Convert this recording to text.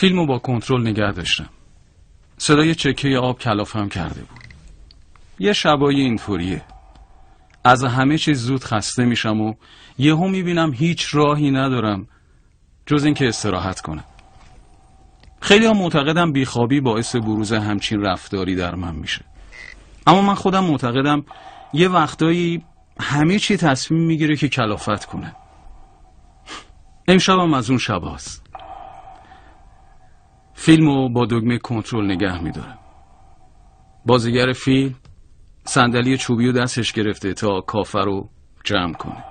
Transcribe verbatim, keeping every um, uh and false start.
فیلمو با کنترل نگه داشتم. صدای چکه آب کلافم کرده بود. یه شبایی اینطوریه. از همه چیز زود خسته میشم و یهو میبینم هیچ راهی ندارم جز اینکه استراحت کنم. خیلی ها معتقدم بیخوابی باعث بروز همچین رفتاری در من میشه. اما من خودم معتقدم یه وقتایی همه چی تصمیم میگیره که کلافت کنه. امشبم از اون شباست. فیلمو با دکمه کنترل نگه میدارم. بازیگر فیلم صندلی چوبی و دستش گرفته تا کافه رو جمع کنه.